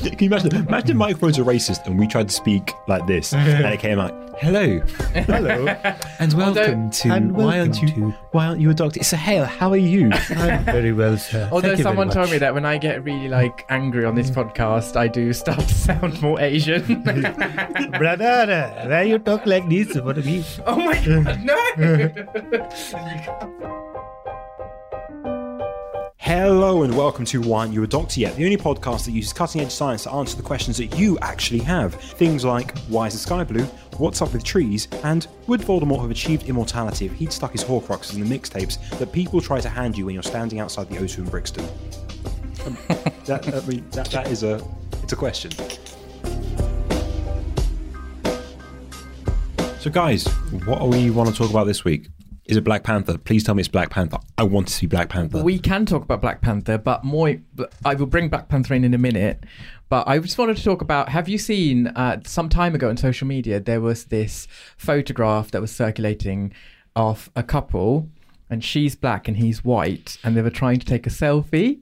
Can you imagine if microphones were racist and we tried to speak like this and it came out, hello and welcome to Why Aren't You a Doctor? It's a hail, how are you? I'm very well, sir. Although someone told me that when I get really angry on this podcast, I do start to sound more Asian. Brother, why you talk like this? What do you mean? Oh my god, no! Hello and welcome to Why Aren't You a Doctor Yet, the only podcast that uses cutting-edge science to answer the questions that you actually have. Things like, why is the sky blue? What's up with trees? And would Voldemort have achieved immortality if he'd stuck his Horcruxes in the mixtapes that people try to hand you when you're standing outside the O2 in Brixton? It's a question. So guys, what do we want to talk about this week? Is it Black Panther? Please tell me it's Black Panther. I want to see Black Panther. We can talk about Black Panther, but I will bring Black Panther in a minute. But I just wanted to talk about, have you seen, some time ago on social media, there was this photograph that was circulating of a couple, and she's black and he's white, and they were trying to take a selfie,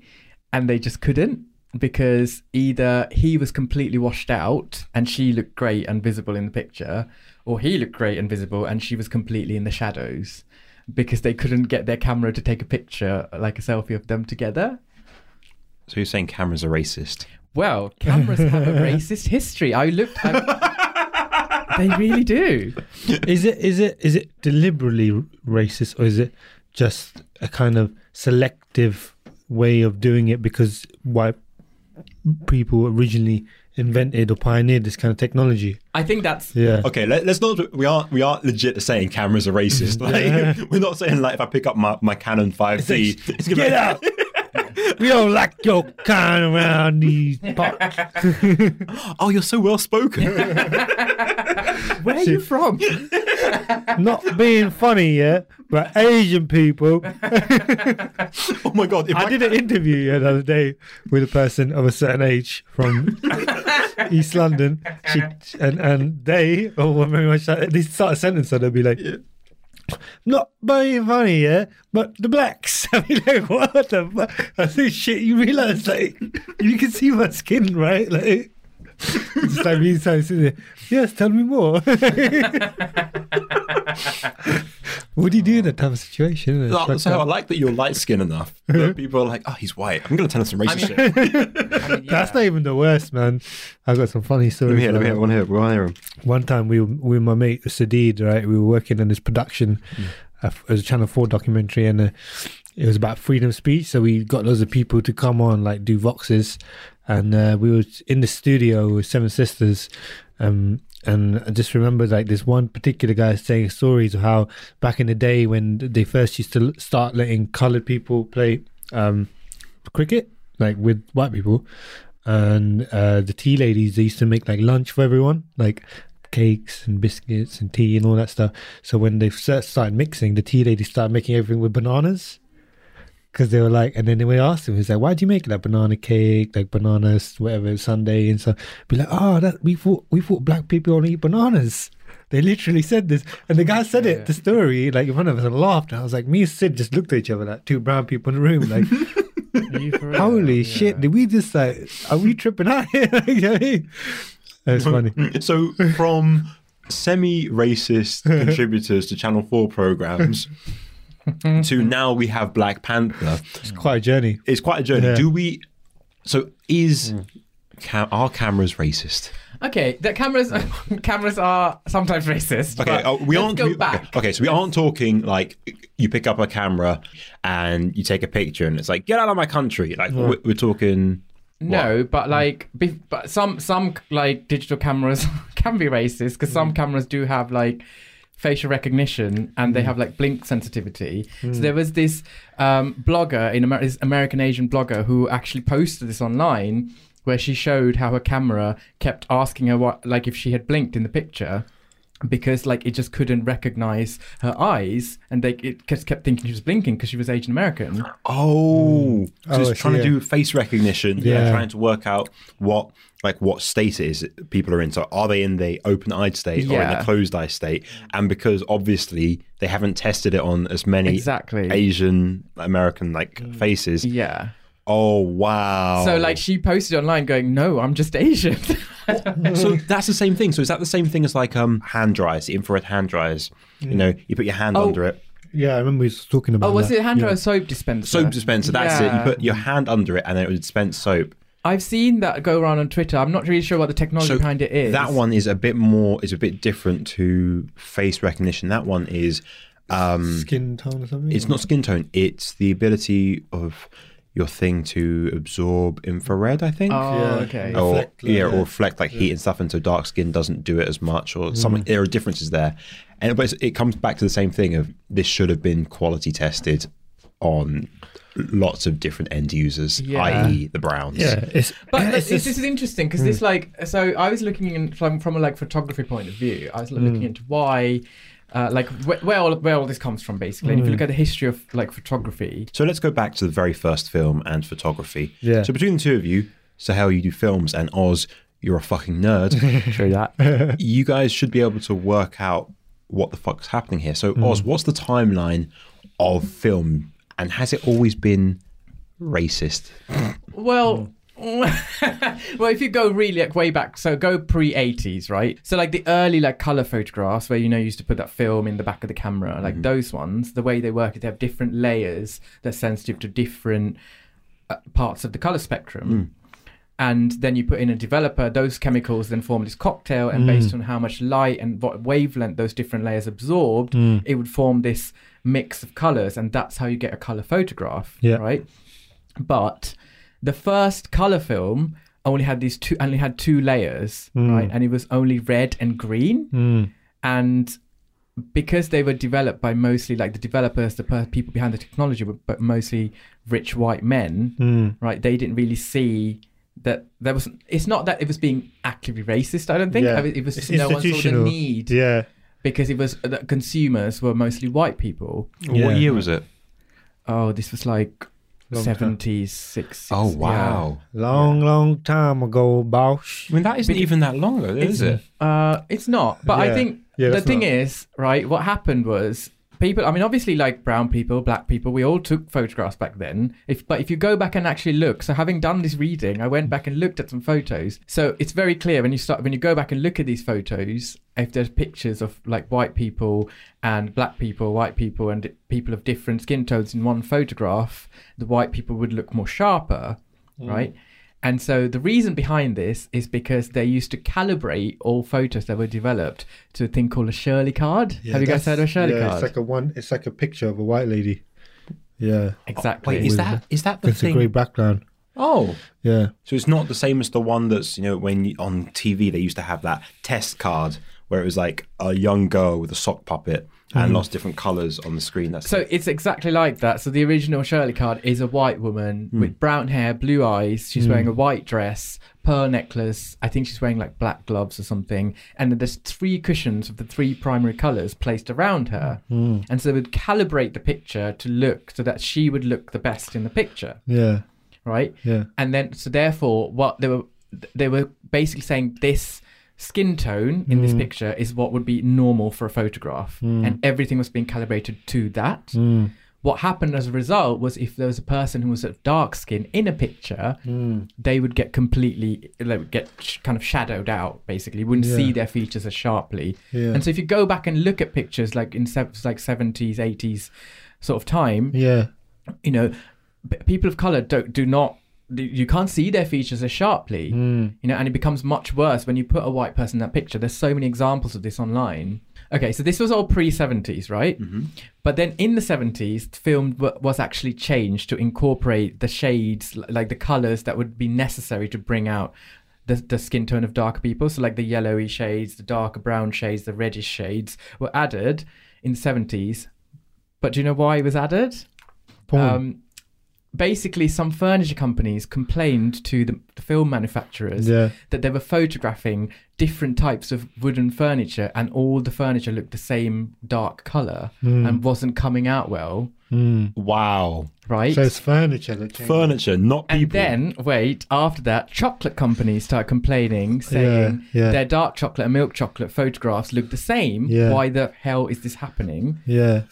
and they just couldn't, because either he was completely washed out and she looked great and visible in the picture, or he looked great and visible and she was completely in the shadows, because they couldn't get their camera to take a picture, like a selfie of them together. So you're saying cameras are racist? Well, cameras have a racist history. They really do. Is it deliberately racist, or is it just a kind of selective way of doing it because white people originally invented or pioneered this kind of technology? I think that's... Yeah. Okay, let's not... We are legit saying cameras are racist. We're not saying, if I pick up my Canon 5D... It's gonna get out! We don't like your kind around these parts. Oh, you're so well spoken. Where are you from? Not being funny, yeah, but Asian people. Oh my god! I did an interview the other day with a person of a certain age from East London. They start a sentence and they'll be like, yeah, not very funny, yeah, but the blacks. I mean, what the fuck? I think shit, you realise, you can see my skin, right? Just me sitting there, yes, tell me more. What do you do in that type of situation? I like that you're light skinned enough that people are like, oh, he's white, I'm going to tell him some racist shit. Yeah. That's not even the worst, man. I've got some funny stories. Let me hear one. One time we were my mate Sadid, right? We were working on this production. It was a Channel 4 documentary, and it was about freedom of speech. So we got loads of people to come on, do voxes. And we were in the studio with Seven Sisters. And I just remember this one particular guy saying stories of how back in the day when they first used to start letting coloured people play cricket, with white people, and the tea ladies, they used to make lunch for everyone, cakes and biscuits and tea and all that stuff. So when they started mixing, the tea ladies started making everything with bananas. Because they were and then we asked him, he's why do you make that banana cake, bananas, whatever, Sunday and stuff? Be we thought black people only eat bananas. They literally said this. And the guy said it, the story, in front of us, and laughed. And I was me and Sid just looked at each other, two brown people in the room, holy shit, did we just, are we tripping out here? That's funny. So from semi-racist contributors to Channel 4 programs to now we have Black Panther. It's quite a journey. It's quite a journey. Yeah. Do we... So is... Are cameras racist? Okay, that cameras are sometimes racist. Okay, we aren't. Let's go back. Okay, so we aren't talking like you pick up a camera and you take a picture and it's like get out of my country. Like we're talking. No, what? But like, but some like digital cameras can be racist because some cameras do have like facial recognition and they have like blink sensitivity. So there was this blogger in America, this American Asian blogger who actually posted this online, where she showed how her camera kept asking her what, like, if she had blinked in the picture, because like it just couldn't recognize her eyes, and it just kept thinking she was blinking because she was Asian American. So it's trying to do face recognition, trying to work out what state it is people are in. So are they in the open-eyed state or in the closed-eyed state? And because obviously they haven't tested it on as many Asian American faces. Yeah. Oh, wow. So, like, she posted online going, no, I'm just Asian. So that's the same thing. So is that the same thing as, like, hand dryers, infrared hand dryers? You know, you put your hand under it. Yeah, I remember we were talking about that. Oh, was it hand dryer or soap dispenser? Soap dispenser, that's it. You put your hand under it and then it would dispense soap. I've seen that go around on Twitter. I'm not really sure what the technology behind it is. That one is a bit different to face recognition. That one is... skin tone or something? It's not skin tone. It's the ability of... your thing to absorb infrared, I think. Or reflect heat and stuff, and so dark skin doesn't do it as much, or something. There are differences there, but it comes back to the same thing of this should have been quality tested on lots of different end users, i.e. the browns. Yeah, this is interesting because this so I was looking in from a photography point of view. I was looking into why. Where all this comes from, basically. And if you look at the history of photography. So let's go back to the very first film and photography. Yeah. So between the two of you, Sahel, you do films, and Oz, you're a fucking nerd. True that. You guys should be able to work out what the fuck's happening here. So Oz, what's the timeline of film, and has it always been racist? Well... Well, if you go really way back, so go pre-80s, right? So the early colour photographs where you used to put that film in the back of the camera, those ones, the way they work is they have different layers that's sensitive to different parts of the colour spectrum. And then you put in a developer, those chemicals then form this cocktail, and based on how much light and what wavelength those different layers absorbed, it would form this mix of colours, and that's how you get a colour photograph, right? But... the first color film only had two layers, right? And it was only red and green. And because they were developed by mostly the developers, the people behind the technology were mostly rich white men, right? They didn't really see that there was. It's not that it was being actively racist. I don't think it was. It's no one saw the need, because it was that consumers were mostly white people. Yeah. What year was it? Oh, this was 76. Oh, wow. Yeah. Long time ago, Bausch. I mean, that isn't even that long ago, is it? It's not. But I think the thing is, right, what happened was people, I mean, obviously, brown people, black people, we all took photographs back then. But if you go back and actually look, so having done this reading, I went back and looked at some photos. So it's very clear when you go back and look at these photos, if there's pictures of white people and black people, white people and people of different skin tones in one photograph, the white people would look more sharper, right? And so the reason behind this is because they used to calibrate all photos that were developed to a thing called a Shirley card. Yeah, have you guys heard of a Shirley card? It's it's a picture of a white lady. Yeah. Exactly. Wait, is that the thing? It's a grey background. Oh. Yeah. So it's not the same as the one that's, when on TV they used to have that test card, where it was a young girl with a sock puppet and lots of different colours on the screen. It's exactly like that. So the original Shirley card is a white woman with brown hair, blue eyes. She's wearing a white dress, pearl necklace. I think she's wearing black gloves or something. And then there's three cushions of the three primary colours placed around her. And so they would calibrate the picture to look so that she would look the best in the picture. Yeah. Right? Yeah. And then, so therefore, what they were basically saying this... skin tone in this picture is what would be normal for a photograph, and everything was being calibrated to that, what happened as a result was if there was a person who was sort of dark skinned in a picture, they would get completely, they would get kind of shadowed out, basically. Wouldn't see their features as sharply. Yeah. And so if you go back and look at pictures like in like 70s, 80s sort of time, you know, people of colour do not, you can't see their features as sharply, you know, and it becomes much worse when you put a white person in that picture. There's so many examples of this online. Okay, so this was all pre-70s, right? Mm-hmm. But then in the 70s, film was actually changed to incorporate the shades, like the colours that would be necessary to bring out the skin tone of darker people. So like the yellowy shades, the darker brown shades, the reddish shades were added in the 70s. But do you know why it was added? Basically, some furniture companies complained to the film manufacturers that they were photographing different types of wooden furniture and all the furniture looked the same dark colour and wasn't coming out well. Wow. Right? So it's furniture that changed. Furniture, not people. And then, wait, after that, chocolate companies started complaining, saying their dark chocolate and milk chocolate photographs look the same. Yeah. Why the hell is this happening? Yeah.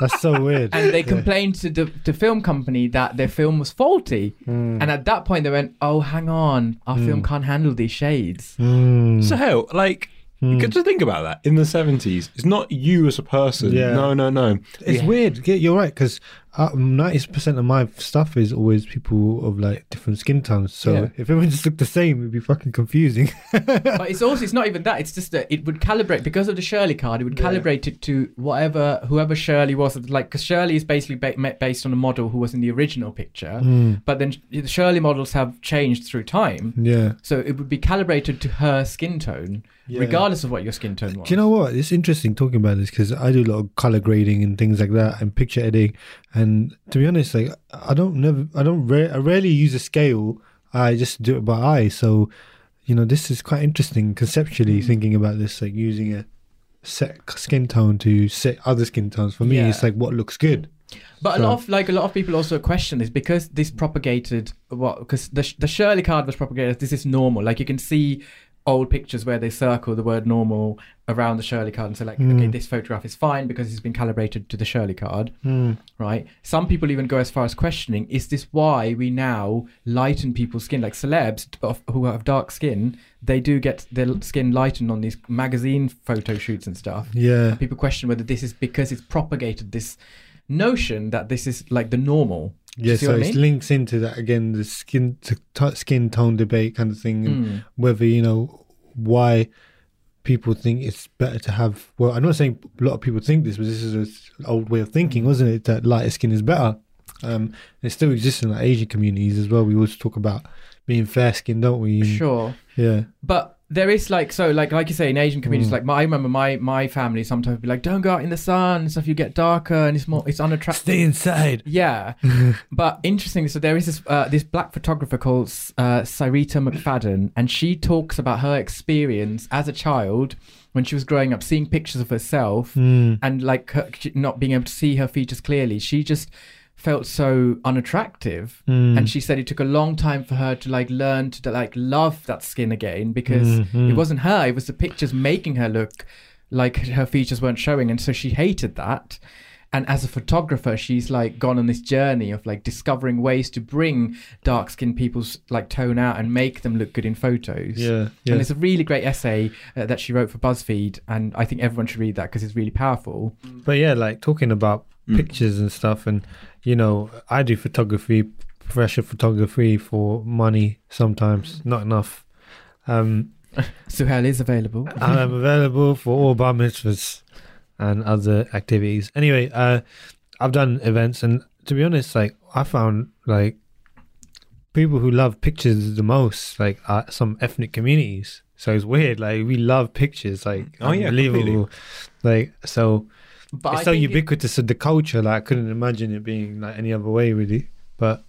That's so weird. And they complained to the film company that their film was faulty. And at that point, they went, oh, hang on. Our film can't handle these shades. So, like, good to think about that. In the 70s, it's not you as a person. No. It's weird. Yeah, you're right, because 90% of my stuff is always people of, like, different skin tones. So if everyone just looked the same, it'd be fucking confusing. But it's also, it's not even that. It's just that it would calibrate, because of the Shirley card, it would calibrate it to whoever Shirley was. Like, because Shirley is basically based on a model who was in the original picture. But then the Shirley models have changed through time. Yeah. So it would be calibrated to her skin tone, regardless of what your skin tone was. Do you know what? It's interesting talking about this, because I do a lot of color grading and things like that, and picture editing. And to be honest, like I rarely use a scale. I just do it by eye. So, you know, this is quite interesting conceptually thinking about this, like using a set skin tone to set other skin tones. For me, it's like what looks good. But a lot of people also question this, because this propagated because the Shirley card was propagated as this is normal. Like you can see old pictures where they circle the word normal around the Shirley card and say like, okay, this photograph is fine because it's been calibrated to the Shirley card, right? Some people even go as far as questioning, is this why we now lighten people's skin? Like celebs who have dark skin, they do get their skin lightened on these magazine photo shoots and stuff. Yeah. And people question whether this is because it's propagated this notion that this is like the normal. Yeah, so it links into that again, the skin tone debate kind of thing, and whether, you know, why people think it's better to have. Well, I'm not saying a lot of people think this, but this is an old way of thinking, wasn't it? That lighter skin is better. It still exists in like Asian communities as well. We always talk about being fair skinned, don't we? Sure. Yeah. But there is like you say in Asian communities, like I remember my family sometimes would be like, don't go out in the sun and stuff, you get darker and it's unattractive. Stay inside. Yeah. But interestingly, so there is this black photographer called Syreeta McFadden, and she talks about her experience as a child when she was growing up, seeing pictures of herself and like not being able to see her features clearly. She just felt so unattractive, and she said it took a long time for her to like learn to like love that skin again, because it wasn't her, it was the pictures making her look like her features weren't showing, and so she hated that. And as a photographer, she's like gone on this journey of like discovering ways to bring dark skinned people's like tone out and make them look good in photos. Yeah. And it's a really great essay that she wrote for BuzzFeed, and I think everyone should read that because it's really powerful. But yeah, like talking about pictures and stuff, and you know, I do photography, professional photography for money sometimes, not enough. Suhail is available. I'm available for all bar mitzvahs and other activities. Anyway, I've done events, and to be honest, like I found like people who love pictures the most, like are some ethnic communities. So it's weird, like we love pictures, like unbelievable, like so. But it's so ubiquitous of the culture, like I couldn't imagine it being like any other way really. But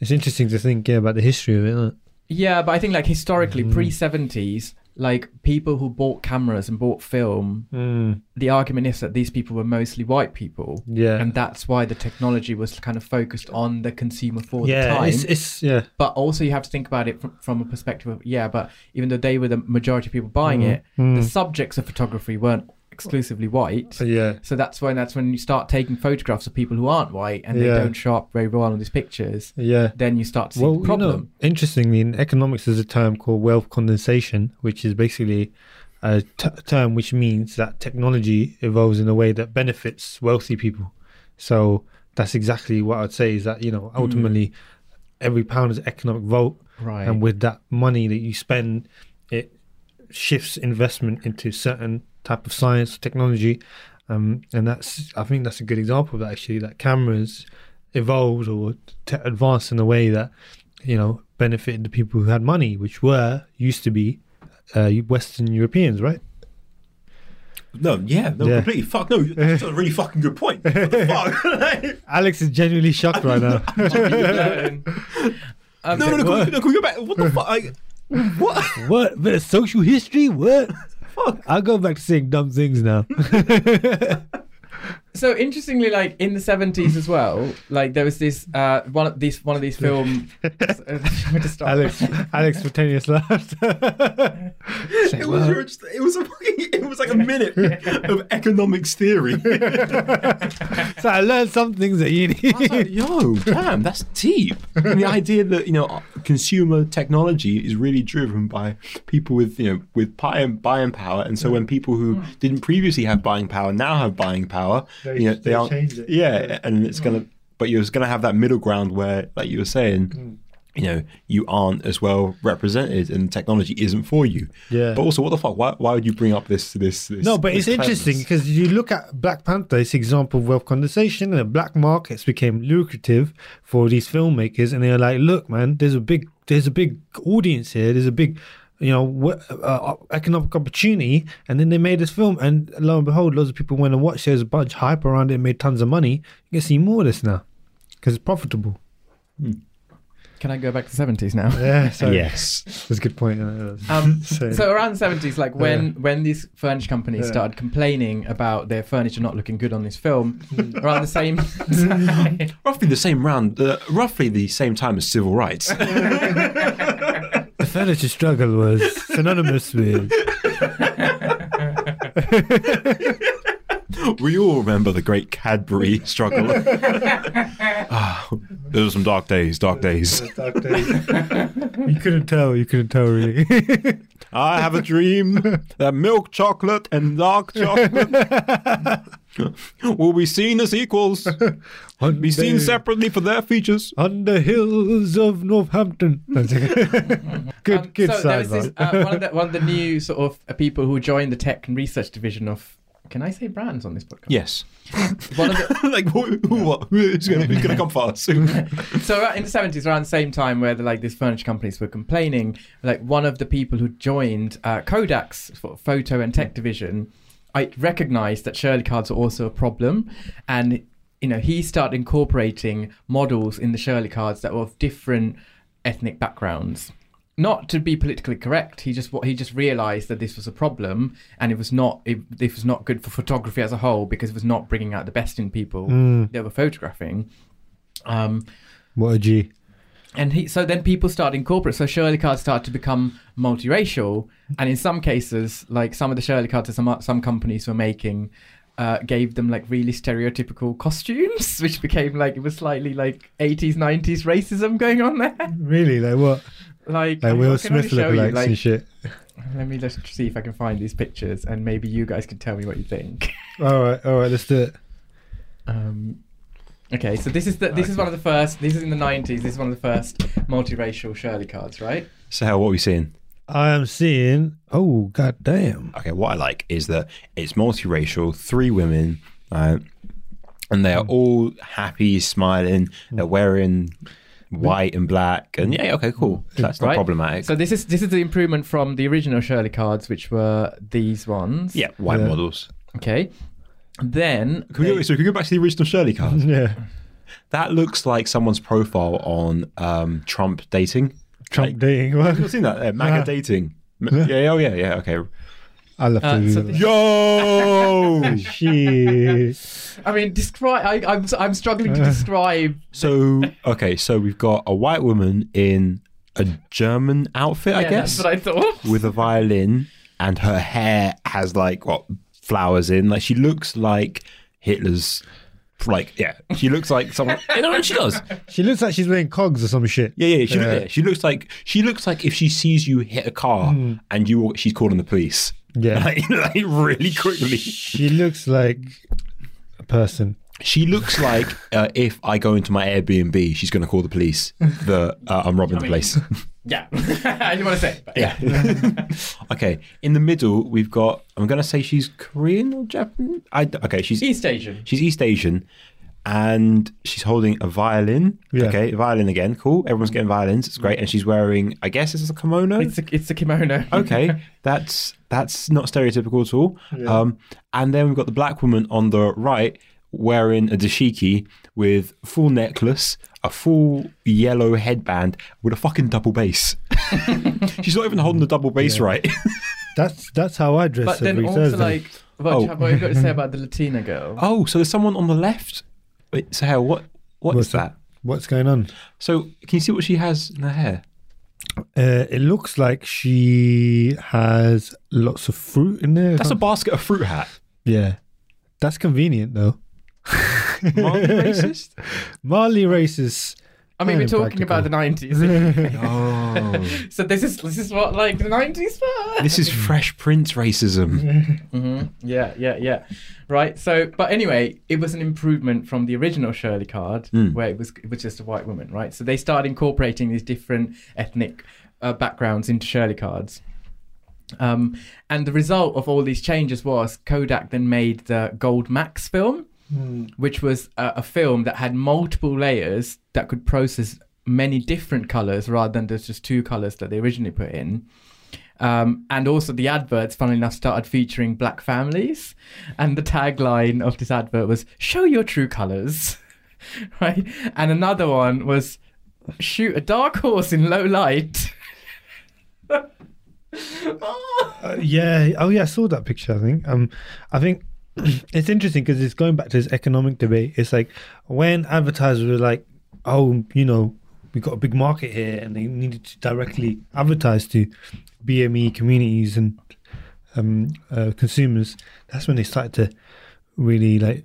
it's interesting to think about the history of it, isn't it? Yeah, but I think like historically pre-70s, like people who bought cameras and bought film, the argument is that these people were mostly white people. Yeah. And that's why the technology was kind of focused on the consumer for the time. It's But also you have to think about it from a perspective of, but even though they were the majority of people buying it, the subjects of photography weren't exclusively white. Yeah. So that's when you start taking photographs of people who aren't white and they don't show up very well on these pictures. Yeah. Then you start to see the problem. Interestingly, in economics, there's a term called wealth condensation, which is basically a term which means that technology evolves in a way that benefits wealthy people. So that's exactly what I'd say, is that, you know, ultimately every pound is economic vote. Right. And with that money that you spend, it shifts investment into certain type of science, technology. And I think that's a good example of that, actually, that cameras evolved or advanced in a way that, you know, benefited the people who had money, which used to be Western Europeans, right? Completely. Fuck no, that's a really fucking good point. What the fuck? Alex is genuinely shocked right now. Can we go back? What the fuck? What? Bit of social history? What? Fuck. I'll go back to saying dumb things now. So interestingly, like in the 70s as well, like there was this one of these film. Alex pretended laughed. It was like a minute of economics theory. So I learned some things at uni. I was like, yo, damn, that's deep. And the idea that, you know, consumer technology is really driven by people with, you know, with buying power, and so when people who didn't previously have buying power now have buying power. And it's gonna, but you're just gonna have that middle ground where, like you were saying, you know, you aren't as well represented, and technology isn't for you. Yeah. But also, what the fuck? Why would you bring up this? No, but it's interesting because you look at Black Panther, it's an example of wealth condensation, and the black markets became lucrative for these filmmakers, and they're like, look, man, there's a big audience here, there's a big, you know, economic opportunity, and then they made this film, and lo and behold, loads of people went and watched. There's a bunch of hype around it, made tons of money. You can see more of this now because it's profitable. Can I go back to the 70s now? Yeah, sorry. Yes, that's a good point. So around the 70s, like when these furniture companies started complaining about their furniture not looking good on this film, around the same time, roughly the same time as civil rights. The furniture struggle was synonymous with. We all remember the great Cadbury struggle. There were some dark days. You couldn't tell really. I have a dream that milk chocolate and dark chocolate will be seen as equals. Be seen separately for their features. On the hills of Northampton. Good so side. There was one of the new sort of people who joined the tech and research division of, can I say brands on this podcast? Yes. Who's going to come fast? So in the 70s, around the same time where these furniture companies were complaining, like one of the people who joined Kodak's photo and tech division, I recognised that Shirley cards are also a problem, and you know he started incorporating models in the Shirley cards that were of different ethnic backgrounds. Not to be politically correct, he just realised that this was a problem, and it was not good for photography as a whole because it was not bringing out the best in people they were photographing. What a G! And then people started incorporating. So Shirley cards started to become multiracial, and in some cases, like some of the Shirley cards that some companies were making, gave them like really stereotypical costumes, which became like, it was slightly like 80s, 90s racism going on there. Really? Like what? Like Will Smith lookalikes and shit. Let me just see if I can find these pictures and maybe you guys can tell me what you think. All right, let's do it. Okay, so this is one of the first, this is in the 90s, this is one of the first multiracial Shirley cards, right? So how, what are we seeing? I am seeing, oh, goddamn. Okay, what I like is that it's multiracial, 3 women, and they are all happy, smiling, they're wearing white and black, and yeah, okay, cool. That's not problematic. So this is the improvement from the original Shirley cards, which were these ones. Yeah, white models. Okay. Then... Can we go back to the original Shirley cards? Yeah. That looks like someone's profile on Trump dating. What? I've seen that. MAGA dating. Yeah. Okay. I love to do that. Yo, shit. I mean, describe. I'm struggling to describe. So we've got a white woman in a German outfit, I guess. That's what I thought. With a violin, and her hair has like what flowers in. Like, she looks like Hitler's... Like, yeah, she looks like someone. You know what she does? She looks like she's wearing Cogs or some shit. Yeah. She looks like if she sees you hit a car and she's calling the police. Yeah, like really quickly. She looks like a person. She looks like if I go into my Airbnb, she's going to call the police that I'm robbing the place. Yeah, I didn't want to say. Yeah. Okay, in the middle we've got. I'm going to say she's Korean or Japanese. She's East Asian. She's East Asian, and she's holding a violin. Yeah. Okay, violin again. Cool. Everyone's getting violins. It's great. And she's wearing. I guess it's a kimono. It's a kimono. Okay, that's not stereotypical at all. Yeah. And then we've got the black woman on the right, wearing a dashiki with full necklace, a full yellow headband with a fucking double bass. She's not even holding the double bass right. That's how I dress. But then also Thursday. Like, what have you got to say about the Latina girl? Oh, so there's someone on the left. Wait, Sahel, what's that? What's going on? So can you see what she has in her hair? It looks like she has lots of fruit in there. That's a basket of fruit hat. Yeah. That's convenient though. Mildly racist. I mean, we're talking about the 90s. Oh. So this is what like the 90s were. This is Fresh Prince racism. Mm-hmm. Yeah. Right. So, but anyway, it was an improvement from the original Shirley card, where it was just a white woman, right? So they started incorporating these different ethnic backgrounds into Shirley cards. And the result of all these changes was Kodak then made the Gold Max film, which was a film that had multiple layers that could process many different colours rather than there's just two colours that they originally put in. And also the adverts, funnily enough, started featuring black families. And the tagline of this advert was, "Show your true colours." Right? And another one was, "Shoot a dark horse in low light." I saw that picture. I think it's interesting because it's going back to this economic debate. It's like when advertisers were like, oh, you know, we've got a big market here, and they needed to directly advertise to BME communities and consumers. That's when they started to really like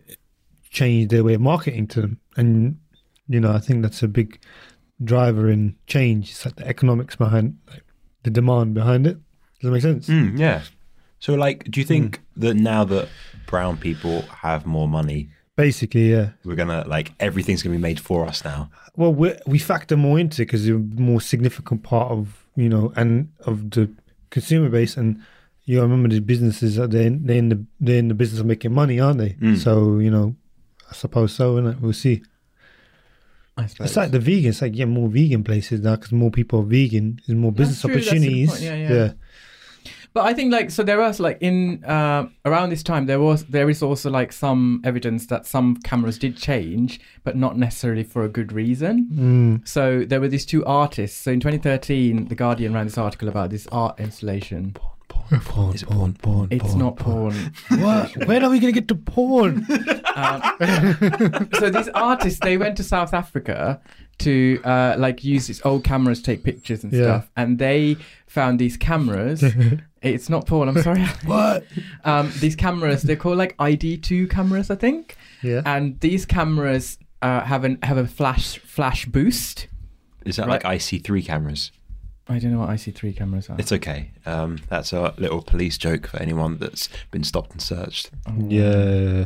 change their way of marketing to them. And you know, I think that's a big driver in change. It's like the economics behind the demand behind it. Does that make sense? Yeah. So, do you think that now that brown people have more money... Basically, yeah. We're going to, everything's going to be made for us now? Well, we factor more into it because it's a more significant part of, you know, and of the consumer base. And, you know, I remember the businesses, they're in the business of making money, aren't they? So, you know, I suppose so, innit? We'll see. It's like the vegan. It's like, yeah, more vegan places now because more people are vegan. There's more business opportunities. Yeah. But I think there was in around this time there is also some evidence that some cameras did change, but not necessarily for a good reason. So there were these two artists. So in 2013, The Guardian ran this article about this art installation. Porn. It's not porn. What? When are we going to get to porn? So these artists, they went to South Africa to use these old cameras to take pictures and stuff. And they found these cameras. It's not porn, I'm sorry. What? These cameras, they're called ID2 cameras, I think. Yeah. And these cameras have a flash boost. Is that right? IC3 cameras? I don't know what IC3 cameras are. It's okay. That's a little police joke for anyone that's been stopped and searched. Oh. Yeah.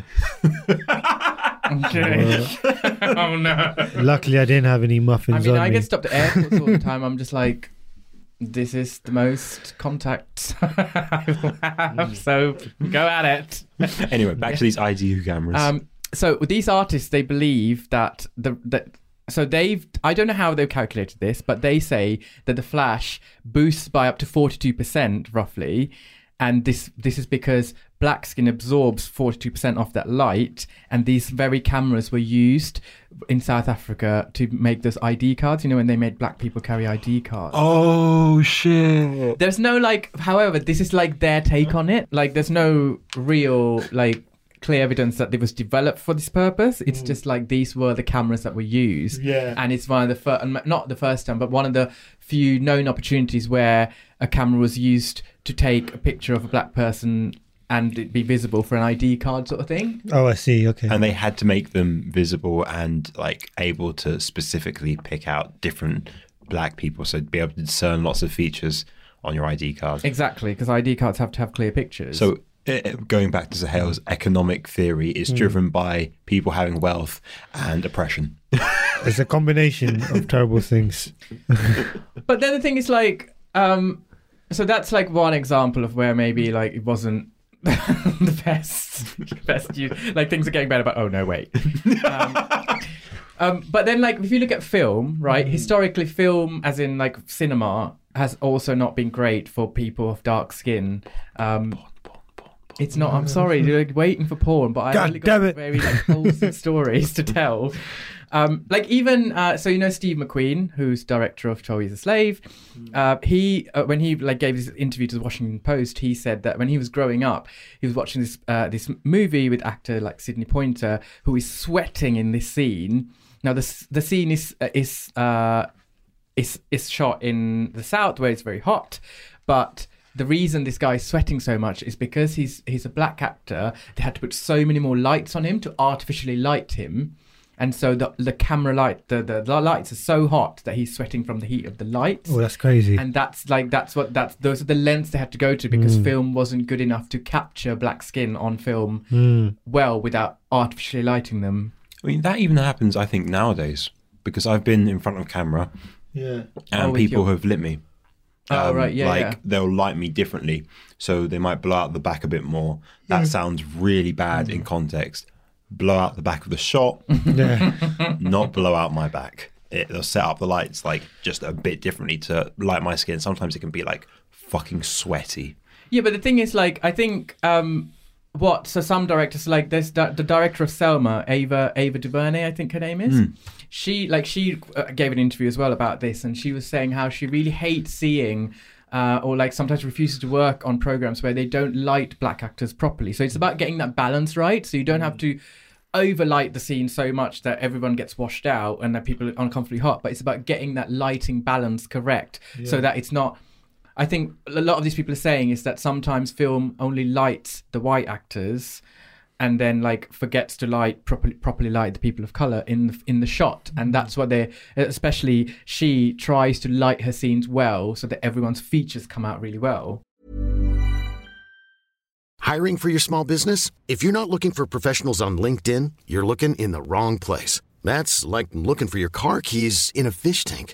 I'm kidding. Oh, no. Luckily, I didn't have any muffins on me. I get stopped at airports all the time. I'm just like, this is the most contacts I will have, so go at it. Anyway, back to these IDU cameras. So these artists, they believe that... So I don't know how they've calculated this, but they say that the flash boosts by up to 42% roughly. And this is because black skin absorbs 42% of that light. And these very cameras were used in South Africa to make those ID cards. You know, when they made black people carry ID cards. Oh, shit. There's no however, this is their take on it. There's no real clear evidence that it was developed for this purpose. It's just these were the cameras that were used. Yeah. And it's one of the not the first time, but one of the few known opportunities where a camera was used to take a picture of a black person and it'd be visible for an ID card sort of thing. Oh, I see. Okay. And they had to make them visible and like able to specifically pick out different black people, so be able to discern lots of features on your ID card. Exactly, because ID cards have to have clear pictures. So going back to Sahel's economic theory, it's driven by people having wealth and oppression. It's a combination of terrible things. But then the thing is like, so that's like one example of where maybe like it wasn't the best use. Like things are getting better, but oh no, wait. But then like if you look at film, right, historically film as in like cinema has also not been great for people of dark skin. It's not, I'm sorry, you're like, waiting for porn, but I only got very like, wholesome stories to tell. Like even, so you know Steve McQueen, who's director of 12 Years a Slave, he, when he like gave his interview to the Washington Post, he said that when he was growing up, he was watching this movie with actor like Sidney Poitier, who is sweating in this scene. Now the scene is shot in the South where it's very hot, but the reason this guy's sweating so much is because he's a black actor. They had to put so many more lights on him to artificially light him. And so the camera light, the lights are so hot that he's sweating from the heat of the lights. Oh, that's crazy. And those are the lengths they had to go to because film wasn't good enough to capture black skin on film well without artificially lighting them. I mean, that even happens, I think, nowadays because I've been in front of camera and people have lit me. Oh, right, yeah. Like, they'll light me differently. So they might blow out the back a bit more. That sounds really bad in context. Blow out the back of the shot, not blow out my back. They'll set up the lights like just a bit differently to light my skin. Sometimes it can be like fucking sweaty. Yeah, but the thing is, like, I think so some directors, like there's the director of Selma, Ava DuVernay, I think her name is. She gave an interview as well about this, and she was saying how she really hates seeing. Or like sometimes refuses to work on programs where they don't light black actors properly. So it's about getting that balance right. So you don't have to overlight the scene so much that everyone gets washed out and that people are uncomfortably hot. But it's about getting that lighting balance correct so that it's not. I think a lot of these people are saying is that sometimes film only lights the white actors and then like forgets to light properly light the people of color in the shot, and that's what they, especially she tries to light her scenes well so that everyone's features come out really well. Hiring for your small business? If you're not looking for professionals on LinkedIn, you're looking in the wrong place. That's like looking for your car keys in a fish tank.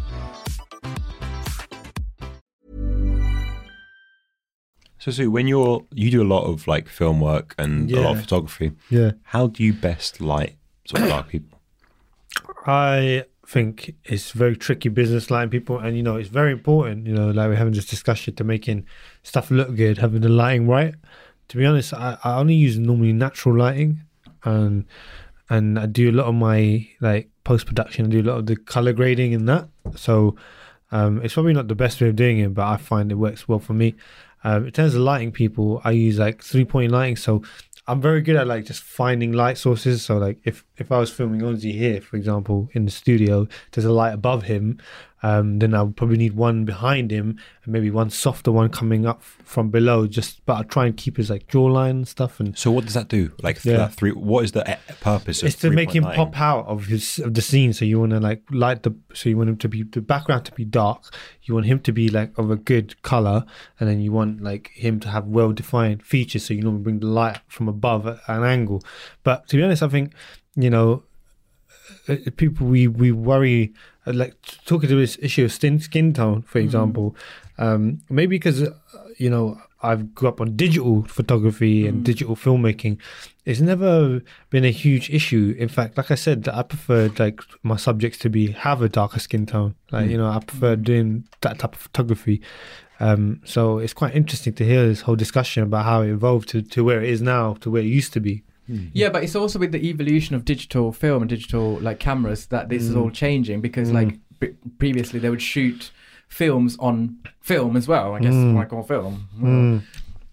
So, Sue, when you do a lot of like film work and a lot of photography, how do you best light sort of dark people? I think it's very tricky business lighting people, and you know it's very important. You know, like we're having this discussion to making stuff look good, having the lighting right. To be honest, I only use normally natural lighting, and I do a lot of my like post production. I do a lot of the color grading and that. So it's probably not the best way of doing it, but I find it works well for me. In terms of lighting people, I use like 3-point lighting. So I'm very good at like just finding light sources. So like if I was filming Ozzy here, for example, in the studio, there's a light above him. Then I'll probably need one behind him and maybe one softer one coming up from below, just, but I'll try and keep his like jawline and stuff. And so what does that do? Like three, what is the purpose of it's to make him pop out of his of the scene. So you want to like light the, so you want him to be, the background to be dark, you want him to be like of a good color, and then you want like him to have well-defined features, so you normally bring the light from above at an angle. But to be honest, I think, you know, people we worry, like talking to this issue of skin tone, for example, maybe because you know, I've grew up on digital photography and digital filmmaking. It's never been a huge issue. In fact, like I said, I preferred like my subjects to be have a darker skin tone. Like you know, I prefer doing that type of photography. So it's quite interesting to hear this whole discussion about how it evolved to where it is now, to where it used to be. Yeah, but it's also with the evolution of digital film and digital like cameras that this is all changing, because like previously they would shoot films on film as well, I guess, like on film.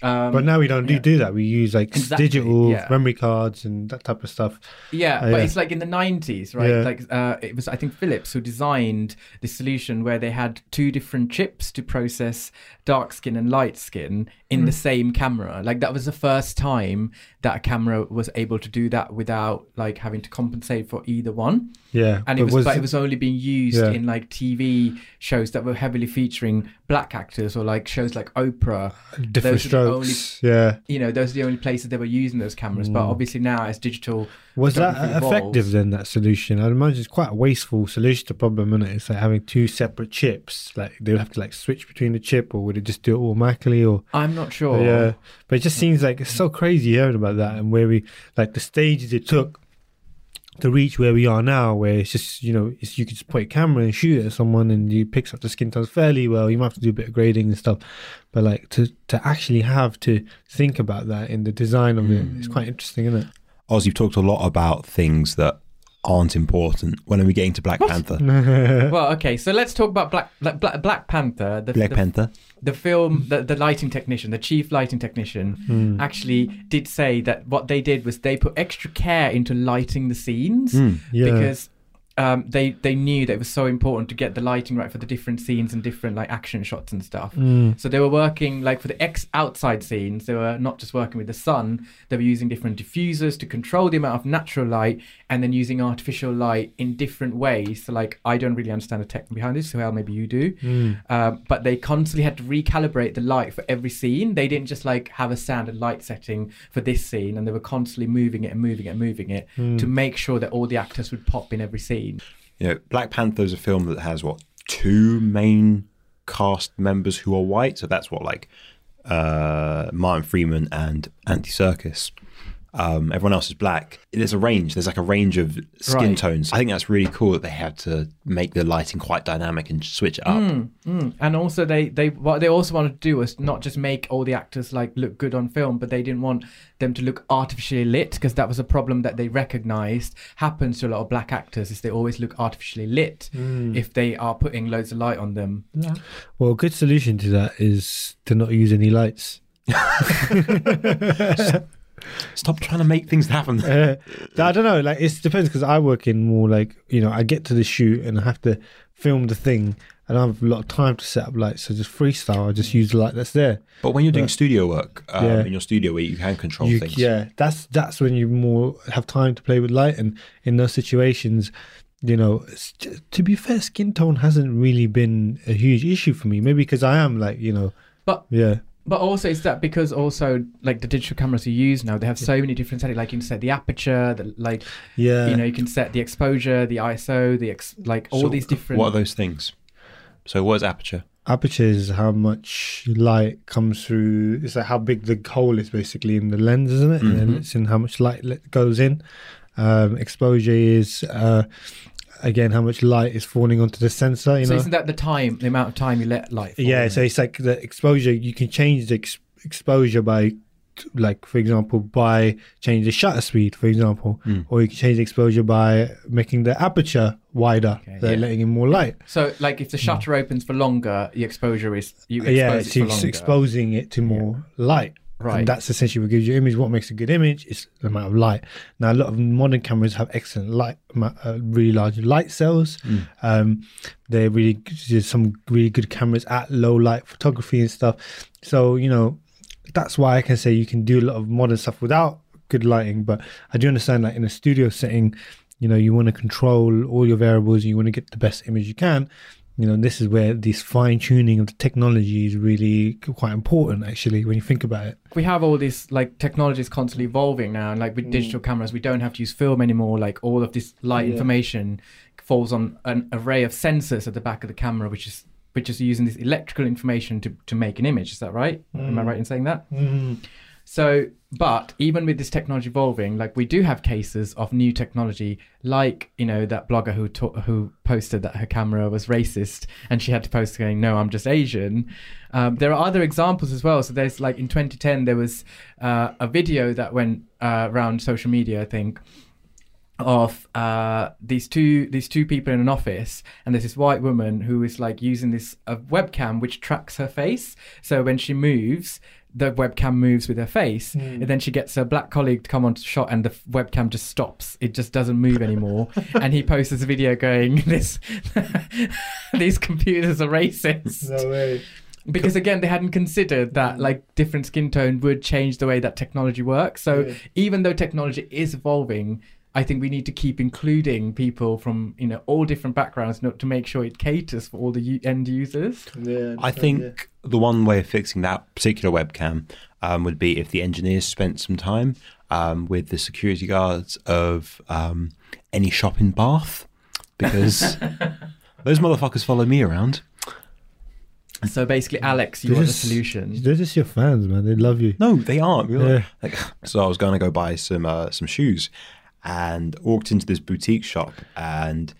But now we don't do that. We use like digital memory cards and that type of stuff. Yeah, but it's like in the 90s, right? Yeah. Like it was, I think, Philips who designed this solution where they had two different chips to process dark skin and light skin in the same camera. Like that was the first time that a camera was able to do that without like having to compensate for either one. Yeah, and it was only being used in like TV shows that were heavily featuring black actors, or like shows like Oprah. Different Strokes. You know, those are the only places they were using those cameras. But obviously now as digital was that evolves, effective then, that solution? I'd imagine it's quite a wasteful solution to the problem, isn't it? It's like having two separate chips. Like they would have to like switch between the chip, or would it just do it automatically? Or I'm not sure. But, yeah, but it just seems like it's so crazy hearing about that, and where we like the stages it took to reach where we are now, where it's just, you know, it's, you can just point a camera and shoot at someone and you picks up the skin tones fairly well. You might have to do a bit of grading and stuff, but like to actually have to think about that in the design of it, it's quite interesting, isn't it? Oz, you've talked a lot about things that aren't important. When are we getting to Black Panther? Well, okay, so let's talk about Black Panther. Black Panther. The film, the lighting technician, the chief lighting technician, actually did say that what they did was they put extra care into lighting the scenes because they knew that it was so important to get the lighting right for the different scenes and different like action shots and stuff. So they were working like for the outside scenes. They were not just working with the sun. They were using different diffusers to control the amount of natural light, and then using artificial light in different ways. So like, I don't really understand the tech behind this, so well, maybe you do. But they constantly had to recalibrate the light for every scene. They didn't just like have a standard light setting for this scene, and they were constantly moving it to make sure that all the actors would pop in every scene. You know, Black Panther is a film that has two main cast members who are white. So that's Martin Freeman and Andy Serkis. Everyone else is black. There's a range. There's like a range of skin tones. I think that's really cool that they had to make the lighting quite dynamic and switch it up. And also what they also wanted to do was not just make all the actors like look good on film, but they didn't want them to look artificially lit, because that was a problem that they recognised happens to a lot of black actors, is they always look artificially lit if they are putting loads of light on them. Yeah. Well, a good solution to that is to not use any lights. Stop trying to make things happen. I don't know, like it depends, because I work in more like, you know, I get to the shoot and I have to film the thing, and I have a lot of time to set up lights, so just freestyle, I just use the light that's there. But when you're doing studio work in your studio where you can control things, that's when you more have time to play with light. And in those situations, you know, to be fair, skin tone hasn't really been a huge issue for me, maybe because I am like, you know, But also it's that because also like the digital cameras you use now, they have so many different settings. Like you can set the aperture, you know, you can set the exposure, the ISO, these different. What are those things? So what is aperture? Aperture is how much light comes through. It's like how big the hole is basically in the lens, isn't it? Mm-hmm. And it's in how much light goes in. Exposure is... again, how much light is falling onto the sensor. You know? Isn't that the amount of time you let light fall? Yeah, so it's like the exposure, you can change the exposure by, like, for example, by changing the shutter speed, for example, or you can change the exposure by making the aperture wider, letting in more light. So, like, if the shutter opens for longer, the exposure is... you expose it for longer. Exposing it to more light. Right. And that's essentially what gives you an image. What makes a good image is the amount of light. Now, a lot of modern cameras have excellent light, really large light cells. Mm. They're really, there's some really good cameras at low light photography and stuff. So, you know, that's why I can say you can do a lot of modern stuff without good lighting. But I do understand that in a studio setting, you know, you want to control all your variables. You want to get the best image you can. You know, this is where this fine-tuning of the technology is really quite important, actually, when you think about it. We have all these, like, technologies constantly evolving now. And, like, with digital cameras, we don't have to use film anymore. Like, all of this light information falls on an array of sensors at the back of the camera, which is using this electrical information to make an image. Is that right? Am I right in saying that? Mm. So, but even with this technology evolving, like we do have cases of new technology, like, you know, that blogger who posted that her camera was racist and she had to post saying, no, I'm just Asian. There are other examples as well. So there's like in 2010, there was a video that went around social media, I think, of these two people in an office, and there's this white woman who is like using this webcam which tracks her face. So when she moves, the webcam moves with her face, and then she gets her black colleague to come on to shot, and the webcam just stops. It just doesn't move anymore. And he posts this video going, "This, these computers are racist." No way. Because again, they hadn't considered that like different skin tone would change the way that technology works. So even though technology is evolving, I think we need to keep including people from, you know, all different backgrounds to make sure it caters for all the end users. Yeah, I think the one way of fixing that particular webcam would be if the engineers spent some time with the security guards of any shop in Bath, because those motherfuckers follow me around. So basically, Alex, you want the solution. They're just your fans, man. They love you. No, they aren't. Really. Yeah. Like, so I was going to go buy some shoes, and walked into this boutique shop, and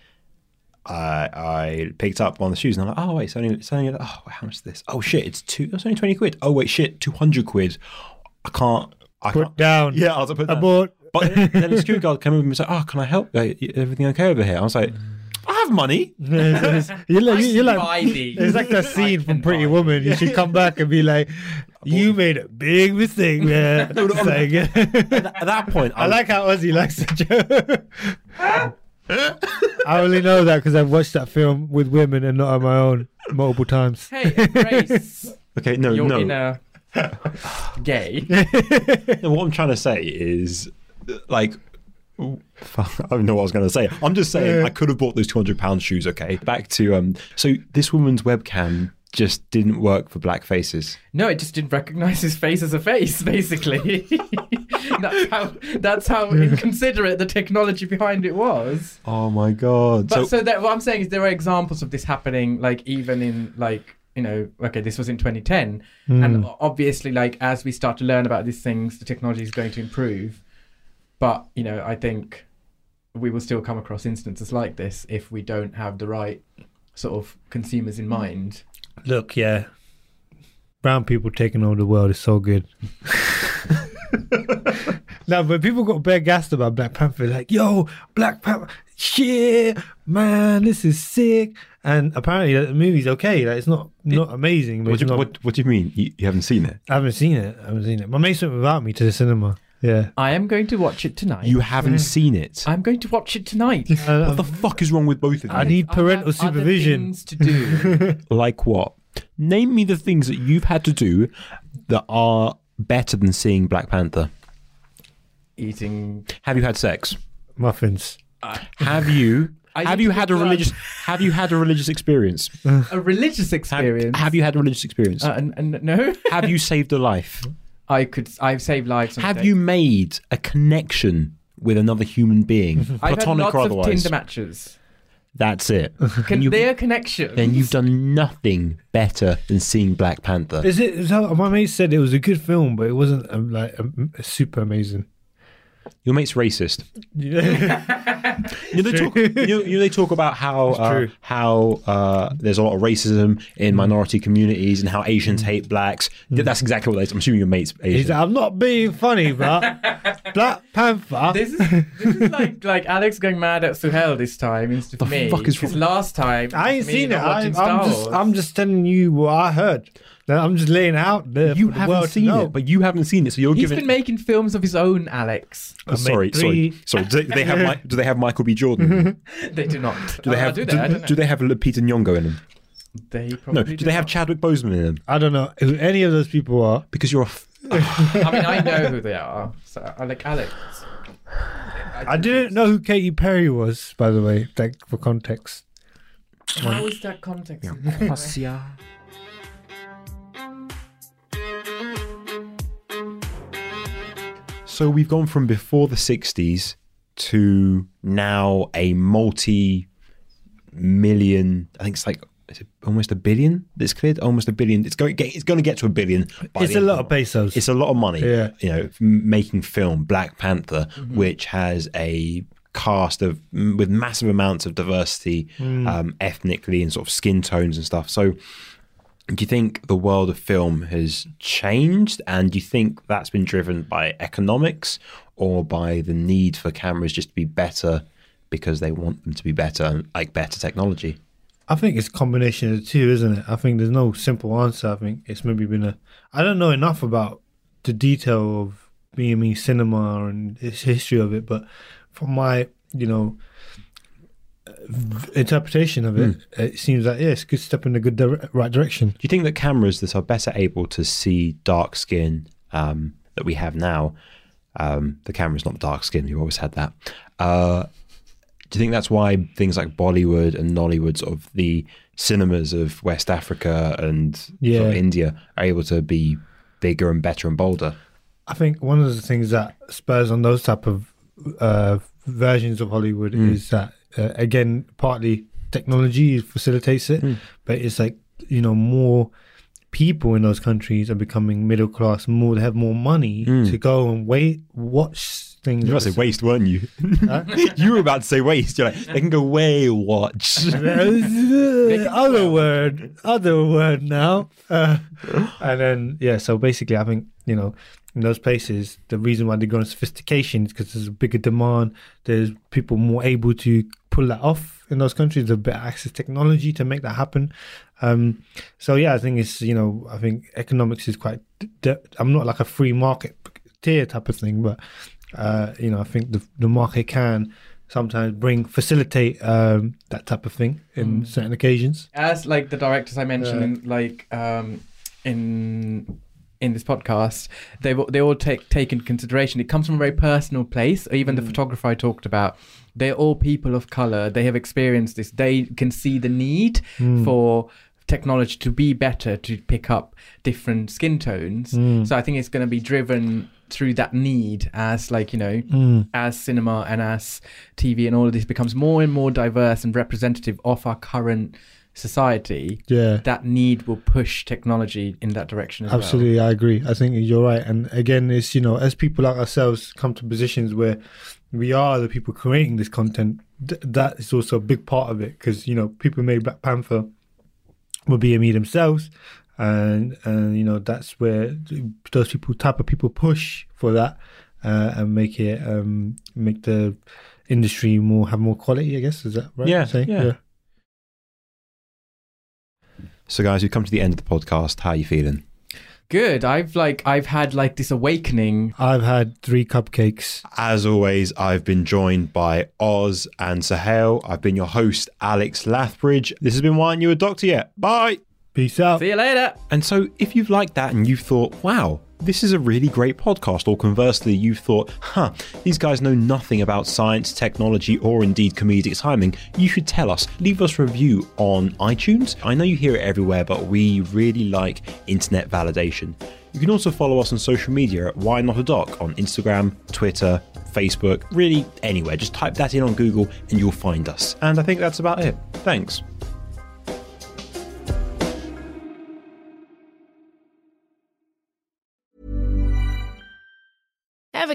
I picked up one of the shoes, and I'm like, oh wait, it's only oh, how much is this? Oh shit, it's only 20 quid. Oh wait, shit, 200 quid. I can't. Down. Yeah, I was like, put down. But then the security guard came over and was like, oh, can I help? Everything okay over here? I was like, I have money. you're like it's like that scene from Pretty Woman. You should come back and be like, you made a big mistake, man. No, like, at that point, I like how Ozzy likes the joke. I only know that because I've watched that film with women and not on my own multiple times. Hey, Grace. Okay, no, you're no. Inner gay. And what I'm trying to say is, like, ooh, fuck, I don't know what I was going to say. I'm just saying I could have bought those £200 shoes, okay? Back to, so this woman's webcam just didn't work for black faces. No, it just didn't recognise his face as a face, basically. That's how inconsiderate the technology behind it was. Oh, my God. But so that, what I'm saying is there are examples of this happening, like, even in, like, you know, okay, this was in 2010. Mm. And obviously, like, as we start to learn about these things, the technology is going to improve. But, you know, I think we will still come across instances like this if we don't have the right sort of consumers in mind. Look, yeah. Brown people taking over the world is so good. Now, but people got bare gassed about Black Panther. Like, yo, Black Panther, shit, man, this is sick. And apparently the movie's okay. Like, it's not amazing. But what do you mean? You haven't seen it? I haven't seen it. My mate went without me to the cinema. Yeah, I am going to watch it tonight. You haven't seen it. I'm going to watch it tonight. What the fuck is wrong with both of you? I need parental supervision. Other things to do. Like what? Name me the things that you've had to do that are better than seeing Black Panther. Eating. Have you had sex? Muffins. Have you? Have you had a religious experience? A religious experience. Have you had a religious experience? No. Have you saved a life? I've saved lives. Have you made a connection with another human being, platonic or otherwise? I've had lots of Tinder matches. That's it. They are connections. Then you've done nothing better than seeing Black Panther. My mate said it was a good film, but it wasn't super amazing. Your mate's racist. They talk about how there's a lot of racism in minority communities and how Asians hate blacks. That's exactly what I'm assuming your mate's Asian. He's like, I'm not being funny, but Black Panther. This is like Alex going mad at Suhail this time instead of me. Because last time I ain't seen it. I'm just telling you what I heard. No, I'm just laying out there. You haven't seen it, so you're giving... He's been making films of his own, Alex. Sorry. Do they have Michael B. Jordan? They do not. Do they have Lupita Nyong'o in them? They probably do. Do they have Chadwick Boseman in them? I don't know who any of those people are. Because you're... I mean, I know who they are. So, like Alex. I didn't know who Katy Perry was, by the way, like, for context. How is that context? Yeah. So we've gone from before the 60s to now a multi-million, I think it's like, is it almost a billion that's cleared? Almost a billion. It's going to get to a billion. It's a lot of pesos. It's a lot of money, yeah. You know, making film, Black Panther, which has a cast of with massive amounts of diversity ethnically and sort of skin tones and stuff. So do you think the world of film has changed, and do you think that's been driven by economics or by the need for cameras just to be better because they want them to be better, like better technology? I think it's a combination of the two, isn't it? I think there's no simple answer. I think it's maybe been a... I don't know enough about the detail of BME cinema and its history of it, but from my, you know, interpretation of it, it seems like, yeah, it's a good step in the good right direction. Do you think that cameras that are better able to see dark skin that we have now, the camera's not dark skin, we've always had that, do you think that's why things like Bollywood and Nollywood, sort of the cinemas of West Africa and sort of India, are able to be bigger and better and bolder? I think one of the things that spurs on those type of versions of Hollywood is that, again, partly technology facilitates it, but it's like, you know, more people in those countries are becoming middle class, more, they have more money to go and watch. You were about to say waste, weren't you? Huh? You were about to say waste. You're like, they can go way watch. Other word now. And then, yeah, so basically I think, you know, in those places, the reason why they're growing sophistication is because there's a bigger demand. There's people more able to pull that off in those countries. There's better access to technology to make that happen. So, yeah, I think it's, you know, I think economics is quite... I'm not like a free market tier type of thing, but... you know, I think the market can sometimes facilitate that type of thing in certain occasions. As like the directors I mentioned, in this podcast, they all take into consideration. It comes from a very personal place. Even the photographer I talked about, they're all people of color. They have experienced this. They can see the need for technology to be better, to pick up different skin tones. So I think it's going to be driven through that need, as like, you know, as cinema and as TV and all of this becomes more and more diverse and representative of our current society, that need will push technology in that direction as well. I agree. I think you're right. And again, it's, you know, as people like ourselves come to positions where we are the people creating this content, that is also a big part of it, because, you know, people made Black Panther were BME themselves. And you know, that's where those type of people push for that and make it make the industry have more quality, I guess. Is that right? Yeah. So guys, we've come to the end of the podcast. How are you feeling? Good. I've had this awakening. I've had 3 cupcakes. As always, I've been joined by Oz and Sahel. I've been your host, Alex Lathbridge. This has been Why Aren't You a Doctor Yet? Bye. Peace out. See you later. And so if you've liked that and you've thought, wow, this is a really great podcast, or conversely, you've thought, these guys know nothing about science, technology, or indeed comedic timing, you should tell us. Leave us a review on iTunes. I know you hear it everywhere, but we really like internet validation. You can also follow us on social media at Why Not a Doc on Instagram, Twitter, Facebook, really anywhere. Just type that in on Google and you'll find us. And I think that's about it. Thanks. Ever